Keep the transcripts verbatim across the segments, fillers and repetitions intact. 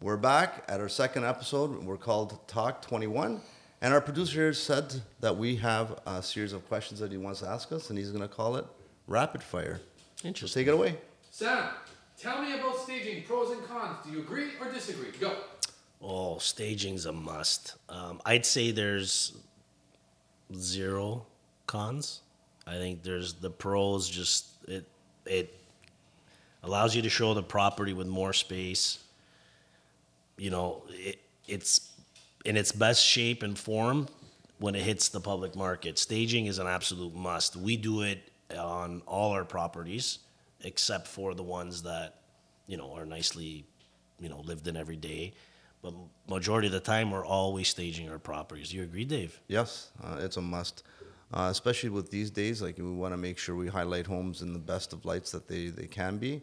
We're back at our second episode. We're called Talk twenty-one. And our producer here said that we have a series of questions that he wants to ask us, and he's going to call it Rapid Fire. Interesting. So take it away. Sam, tell me about staging, pros and cons. Do you agree or disagree? Go. Oh, staging's a must. Um, I'd say there's zero cons. I think there's the pros, just it it allows you to show the property with more space. You know, it, it's in its best shape and form when it hits the public market. Staging is an absolute must. We do it on all our properties, except for the ones that, you know, are nicely, you know, lived in every day. But majority of the time, we're always staging our properties. You agree, Dave? Yes, uh, it's a must. Uh, especially with these days, like we want to make sure we highlight homes in the best of lights that they, they can be.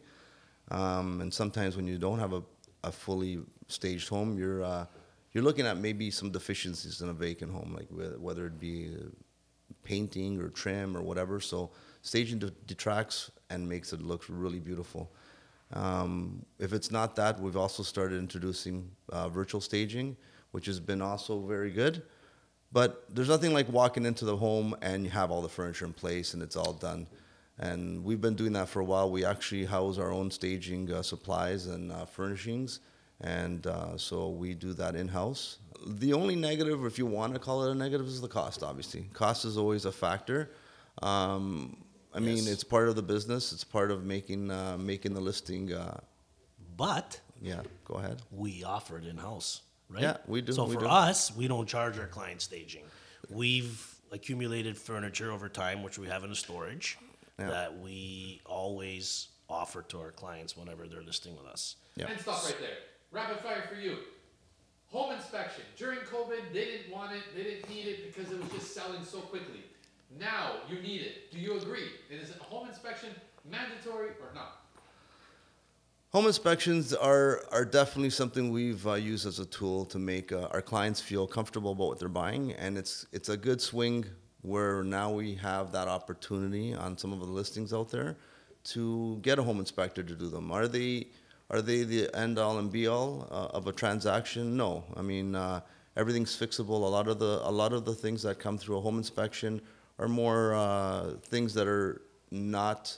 Um, and sometimes when you don't have a, a fully staged home, you're uh, you're looking at maybe some deficiencies in a vacant home, like whether it be painting or trim or whatever. So staging detracts and makes it look really beautiful. Um, if it's not that, we've also started introducing uh, virtual staging, which has been also very good. But there's nothing like walking into the home and you have all the furniture in place and it's all done. And we've been doing that for a while. We actually house our own staging uh, supplies and uh, furnishings. And uh, so we do that in-house. The only negative, if you want to call it a negative, is the cost, obviously. Cost is always a factor. Um, I yes. mean, it's part of the business. It's part of making uh, making the listing. Uh, but. Yeah, go ahead. We offer it in-house. Right? Yeah, we do. So we for do. us, we don't charge our clients staging. We've accumulated furniture over time, which we have in a storage, yeah. that we always offer to our clients whenever they're listing with us. Yeah. And stop right there. Rapid fire for you. Home inspection. During COVID, they didn't want it. They didn't need it because it was just selling so quickly. Now you need it. Do you agree? Is a home inspection mandatory or not? Home inspections are, are definitely something we've uh, used as a tool to make uh, our clients feel comfortable about what they're buying. And it's it's a good swing where now we have that opportunity on some of the listings out there to get a home inspector to do them. Are they are they the end-all and be-all uh, of a transaction? No. I mean, uh, everything's fixable. A lot of the a lot of the things that come through a home inspection are more uh, things that are not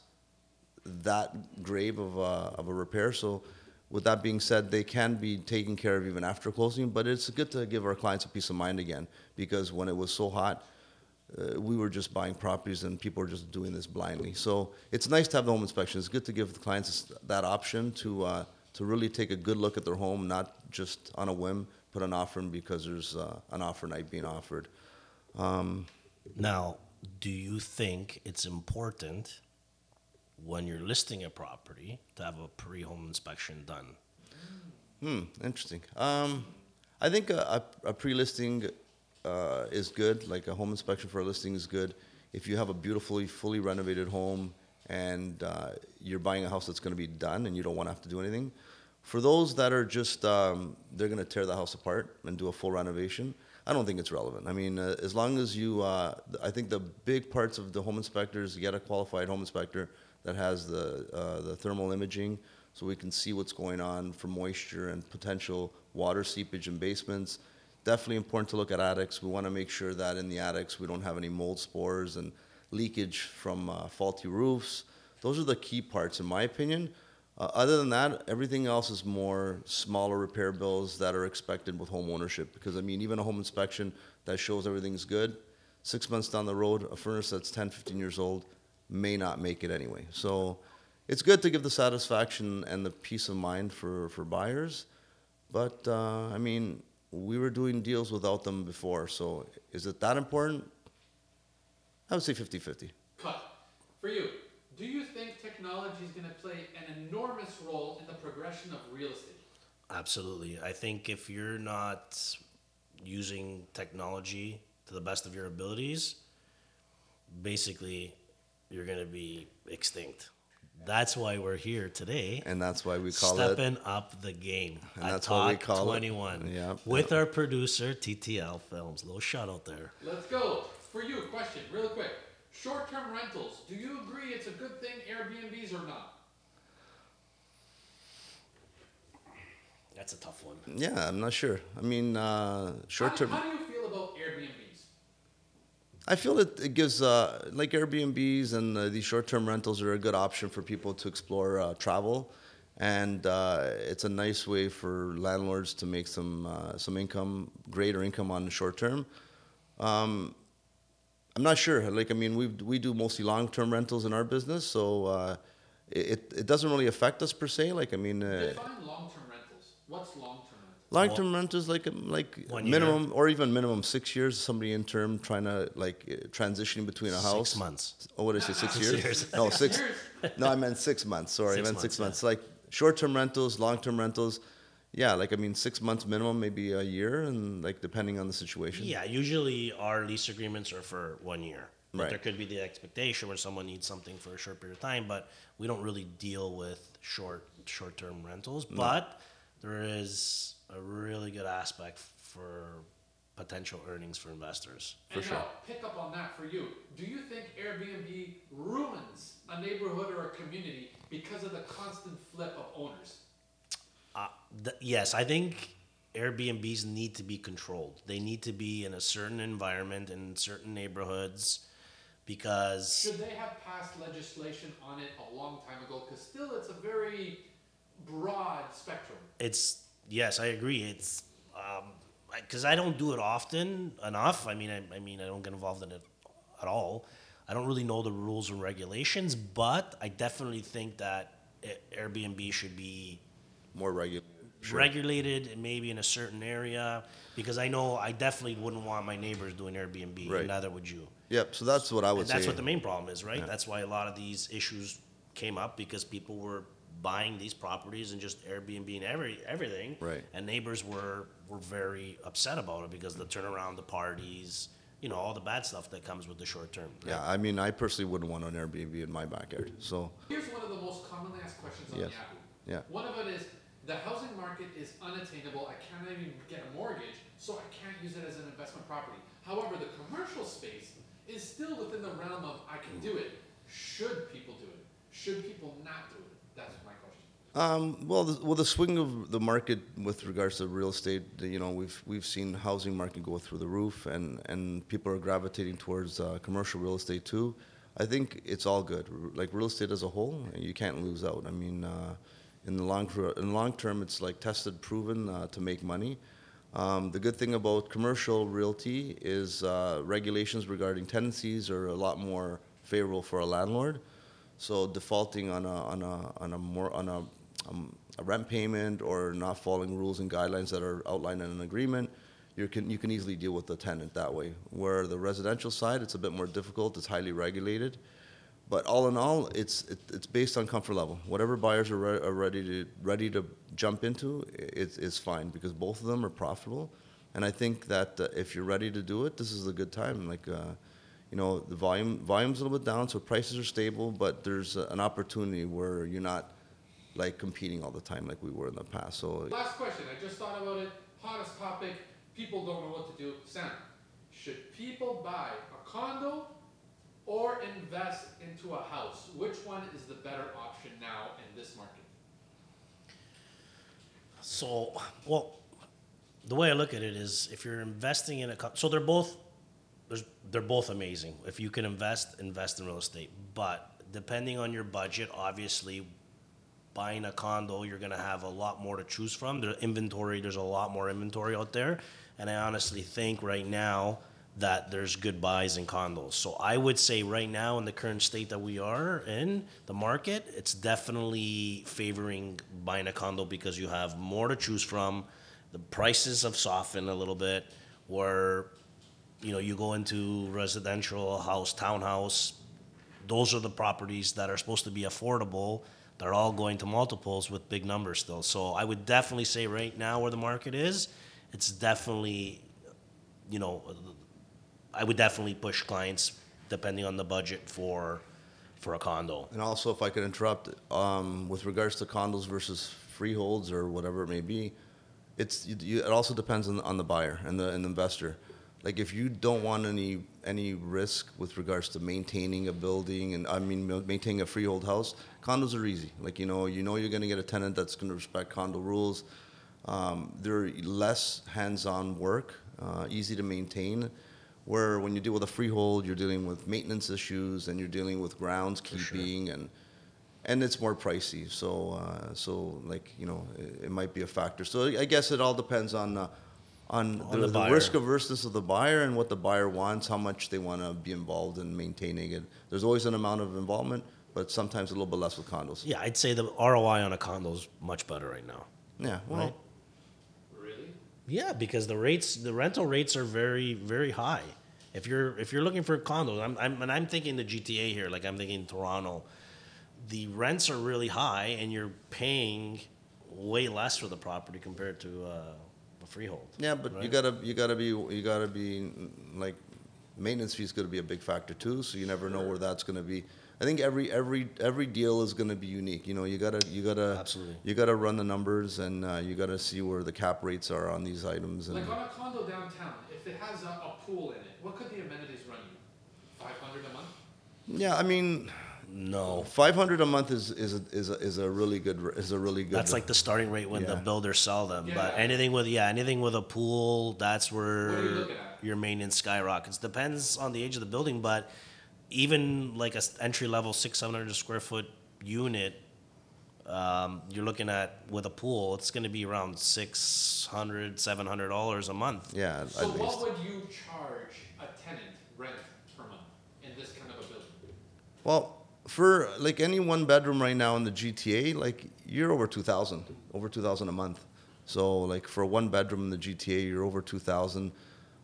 that grave of a, of a repair. So with that being said, they can be taken care of even after closing, but it's good to give our clients a peace of mind again, because when it was so hot, uh, we were just buying properties and people were just doing this blindly. So it's nice to have the home inspection. It's good to give the clients that option to uh, to really take a good look at their home, not just on a whim, put an offer in because there's uh, an offer night being offered. Um, now, do you think it's important when you're listing a property to have a pre-home inspection done? Hmm, interesting. Um, I think a, a, a pre-listing uh, is good, like a home inspection for a listing is good. If you have a beautifully, fully renovated home and uh, you're buying a house that's gonna be done and you don't wanna have to do anything. For those that are just, um, they're gonna tear the house apart and do a full renovation, I don't think it's relevant. I mean, uh, as long as you, uh, I think the big parts of the home inspectors, you get a qualified home inspector that has the uh, the thermal imaging, so we can see what's going on for moisture and potential water seepage in basements. Definitely important to look at attics. We want to make sure that in the attics we don't have any mold spores and leakage from uh, faulty roofs. Those are the key parts, in my opinion. Uh, other than that, everything else is more smaller repair bills that are expected with home ownership. Because, I mean, even a home inspection that shows everything's good, six months down the road, a furnace that's ten, fifteen years old, may not make it anyway. So it's good to give the satisfaction and the peace of mind for, for buyers. But, uh, I mean, we were doing deals without them before. So is it that important? I would say fifty-fifty. Cut. For you, do you think technology is going to play an enormous role in the progression of real estate? Absolutely. I think if you're not using technology to the best of your abilities, basically you're going to be extinct. That's why we're here today. And that's why we call Stepping it... Stepping up the game. And that's Talk why we call twenty-one. It. Yeah. With yeah. our producer, T T L Films. Little shout out there. Let's go. For you, question, really quick. Short-term rentals. Do you agree it's a good thing, Airbnbs or not? That's a tough one. Yeah, I'm not sure. I mean, uh, short term. How, how do you feel about Airbnbs? I feel that it gives, uh, like Airbnbs and uh, these short-term rentals are a good option for people to explore uh, travel. And uh, it's a nice way for landlords to make some uh, some income, greater income on the short term. Um, I'm not sure. Like, I mean, we we do mostly long-term rentals in our business, so uh, it it doesn't really affect us per se. Like, I mean, uh, define long-term rentals. What's long-term rentals? Long-term well, rentals, like like minimum year. Or even minimum six years. Somebody in term trying to like transitioning between a house. Six months. Oh, what did I say? Six, six years? years? No, six. No, I meant six months. Sorry, six I meant months, six yeah. months. Like. Short-term rentals, long-term rentals, yeah, like, I mean, six months minimum, maybe a year, and, like, depending on the situation. Yeah, usually our lease agreements are for one year. But right. There could be the expectation where someone needs something for a short period of time, but we don't really deal with short, short-term rentals. No. But there is a really good aspect for potential earnings for investors. And for sure. I'll pick up on that for you. Do you think Airbnb ruins a neighborhood or a community because of the constant flip of owners? Uh, th- yes, I think Airbnbs need to be controlled. They need to be in a certain environment, in certain neighborhoods, because... Should they have passed legislation on it a long time ago? Because still it's a very broad spectrum. It's... Yes, I agree. It's... Um, because I don't do it often enough. I mean, I, I mean, I don't get involved in it at all. I don't really know the rules and regulations, but I definitely think that Airbnb should be more regu- sure. regulated, and maybe in a certain area, because I know I definitely wouldn't want my neighbors doing Airbnb, right. And neither would you. Yep. So that's what I would and say. That's what the main problem is, right? Yeah. That's why a lot of these issues came up, because people were buying these properties and just Airbnb and every everything, right? And neighbors were were very upset about it because the turnaround, the parties, you know, all the bad stuff that comes with the short term. Right? Yeah, I mean, I personally wouldn't want an Airbnb in my backyard. So here's one of the most commonly asked questions on yes. the app. Yeah. One of it is the housing market is unattainable. I can't even get a mortgage, so I can't use it as an investment property. However, the commercial space is still within the realm of I can do it. Should people do it? Should people not do it? That's my question. Um, well, the, well, the swing of the market with regards to real estate, you know, we've we've seen housing market go through the roof, and, and people are gravitating towards uh, commercial real estate too. I think it's all good. Like real estate as a whole, you can't lose out. I mean, uh, in the long in the long term, it's like tested, proven uh, to make money. Um, the good thing about commercial realty is uh, regulations regarding tenancies are a lot more favorable for a landlord. So defaulting on a on a on a more on a, um, a rent payment or not following rules and guidelines that are outlined in an agreement, you can you can easily deal with the tenant that way. Where the residential side, it's a bit more difficult. It's highly regulated, but all in all, it's it, it's based on comfort level. Whatever buyers are, re- are ready to ready to jump into, it's it's fine because both of them are profitable, and I think that uh, if you're ready to do it, this is a good time. Like. Uh, You know, the volume volume's a little bit down, so prices are stable, but there's a, an opportunity where you're not, like, competing all the time like we were in the past. So last question. I just thought about it. Hottest topic. People don't know what to do. Sam, should people buy a condo or invest into a house? Which one is the better option now in this market? So, well, the way I look at it is if you're investing in a condo, so they're both... There's, they're both amazing. If you can invest, invest in real estate. But depending on your budget, obviously, buying a condo, you're going to have a lot more to choose from. The inventory, there's a lot more inventory out there. And I honestly think right now that there's good buys in condos. So I would say right now in the current state that we are in, the market, it's definitely favoring buying a condo because you have more to choose from. The prices have softened a little bit where... You know, you go into residential house, townhouse, those are the properties that are supposed to be affordable. They're all going to multiples with big numbers still. So I would definitely say right now where the market is, it's definitely, you know, I would definitely push clients depending on the budget for for a condo. And also, if I could interrupt, um, with regards to condos versus freeholds or whatever it may be, it's you, it also depends on, on the buyer and the, and the investor. Like if you don't want any any risk with regards to maintaining a building and I mean maintaining a freehold house, condos are easy. Like you know you know you're gonna get a tenant that's gonna respect condo rules. Um, they're less hands-on work, uh, easy to maintain, where when you deal with a freehold, you're dealing with maintenance issues and you're dealing with groundskeeping, sure. and and it's more pricey. So, uh, so like, you know, it, it might be a factor. So I guess it all depends on uh, on, on the, the, the risk averseness of the buyer and what the buyer wants, how much they want to be involved in maintaining it. There's always an amount of involvement, but sometimes a little bit less with condos. Yeah, I'd say the R O I on a condo is much better right now. Yeah, well. Right? Yeah, because the rates, the rental rates are very, very high. If you're if you're looking for condos, I'm, I'm and I'm thinking the G T A here, like I'm thinking Toronto, the rents are really high, and you're paying way less for the property compared to uh, a freehold. Yeah, but right? you gotta you gotta be you gotta be like maintenance fees going to be a big factor too. So you never know where that's going to be. I think every every every deal is going to be unique. You know, you gotta you gotta Absolutely. you gotta run the numbers, and uh, you gotta see where the cap rates are on these items. And like on a condo downtown, if it has a, a pool in it, what could the amenities run you? Five hundred a month? Yeah, I mean, no, five hundred a month is is a, is a, is a really good is a really good. That's like the starting rate when yeah. the builders sell them. Yeah, but yeah. anything with yeah anything with a pool, that's where what are you looking at? Your maintenance skyrockets. Depends on the age of the building, but. Even like a entry level six seven hundred square foot unit, um, you're looking at with a pool. It's going to be around six hundred seven hundred dollars a month. Yeah. So at what least. Would you charge a tenant rent per month in this kind of a building? Well, for like any one bedroom right now in the G T A, like you're over two thousand, over two thousand a month. So like for one bedroom in the G T A, you're over two thousand.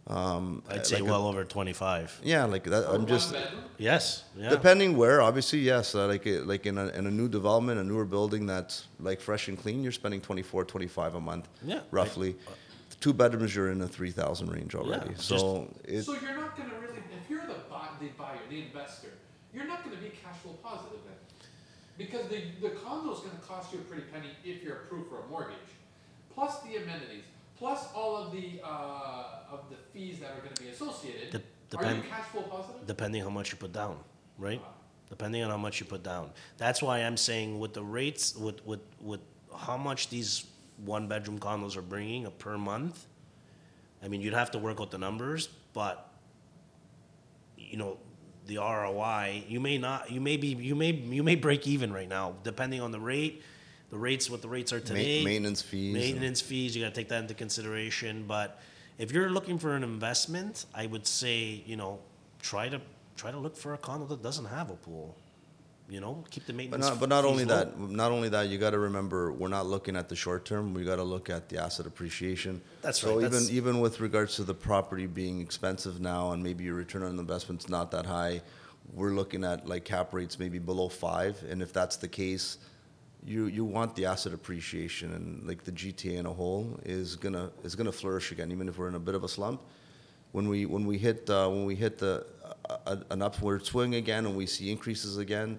Um, I'd say like well a, over twenty-five. Yeah, like that. For I'm just. Bedroom? Yes. Yeah. Depending where, obviously, yes. Uh, like like in a in a new development, a newer building that's like fresh and clean, you're spending twenty-four, twenty-five a month. Yeah. Roughly, like, uh, two bedrooms, you're in the three thousand range already. Yeah, so. Just, it, so you're not gonna really, if you're the, buy, the buyer, the investor, you're not gonna be cash flow positive then, because the the condo's gonna cost you a pretty penny if you're approved for a mortgage, plus the amenities. Plus all of the uh, of the fees that are going to be associated. De- depend- are you cash flow positive? Depending how much you put down, right? Wow. Depending on how much you put down. That's why I'm saying with the rates, with, with, with how much these one bedroom condos are bringing per month. I mean, you'd have to work out the numbers, but you know the R O I. You may not. You may be. You may. You may break even right now, depending on the rate. The rates, what the rates are today. Maintenance fees. Maintenance fees, you got to take that into consideration. But if you're looking for an investment, I would say, you know, try to try to look for a condo that doesn't have a pool. You know, keep the maintenance. But not, but not only low. that, not only that, you got to remember we're not looking at the short term. We got to look at the asset appreciation. That's so right. So even that's... even with regards to the property being expensive now, and maybe your return on investment's not that high, we're looking at like cap rates maybe below five, and if that's the case. You you want the asset appreciation, and like the G T A in a whole is gonna is gonna flourish again, even if we're in a bit of a slump. When we when we hit uh, when we hit the uh, an upward swing again, and we see increases again,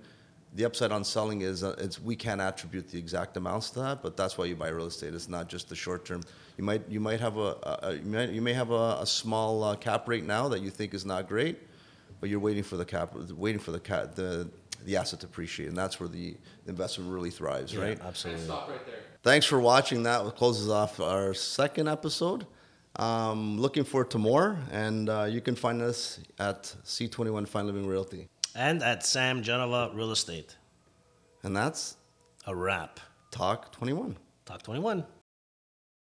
the upside on selling is uh, it's we can't attribute the exact amounts to that, but that's why you buy real estate. It's not just the short term. You might you might have a, a you might you may have a, a small uh, cap rate now that you think is not great, but you're waiting for the cap waiting for the cap the. the asset to appreciate, and that's where the investment really thrives, yeah, right? Absolutely. And stop right there. Thanks for watching. That closes off our second episode. Um, looking forward to more, and uh, you can find us at C twenty-one Fine Living Realty. And at Sam Genova Real Estate. And that's... a wrap. Talk twenty-one. Talk twenty-one.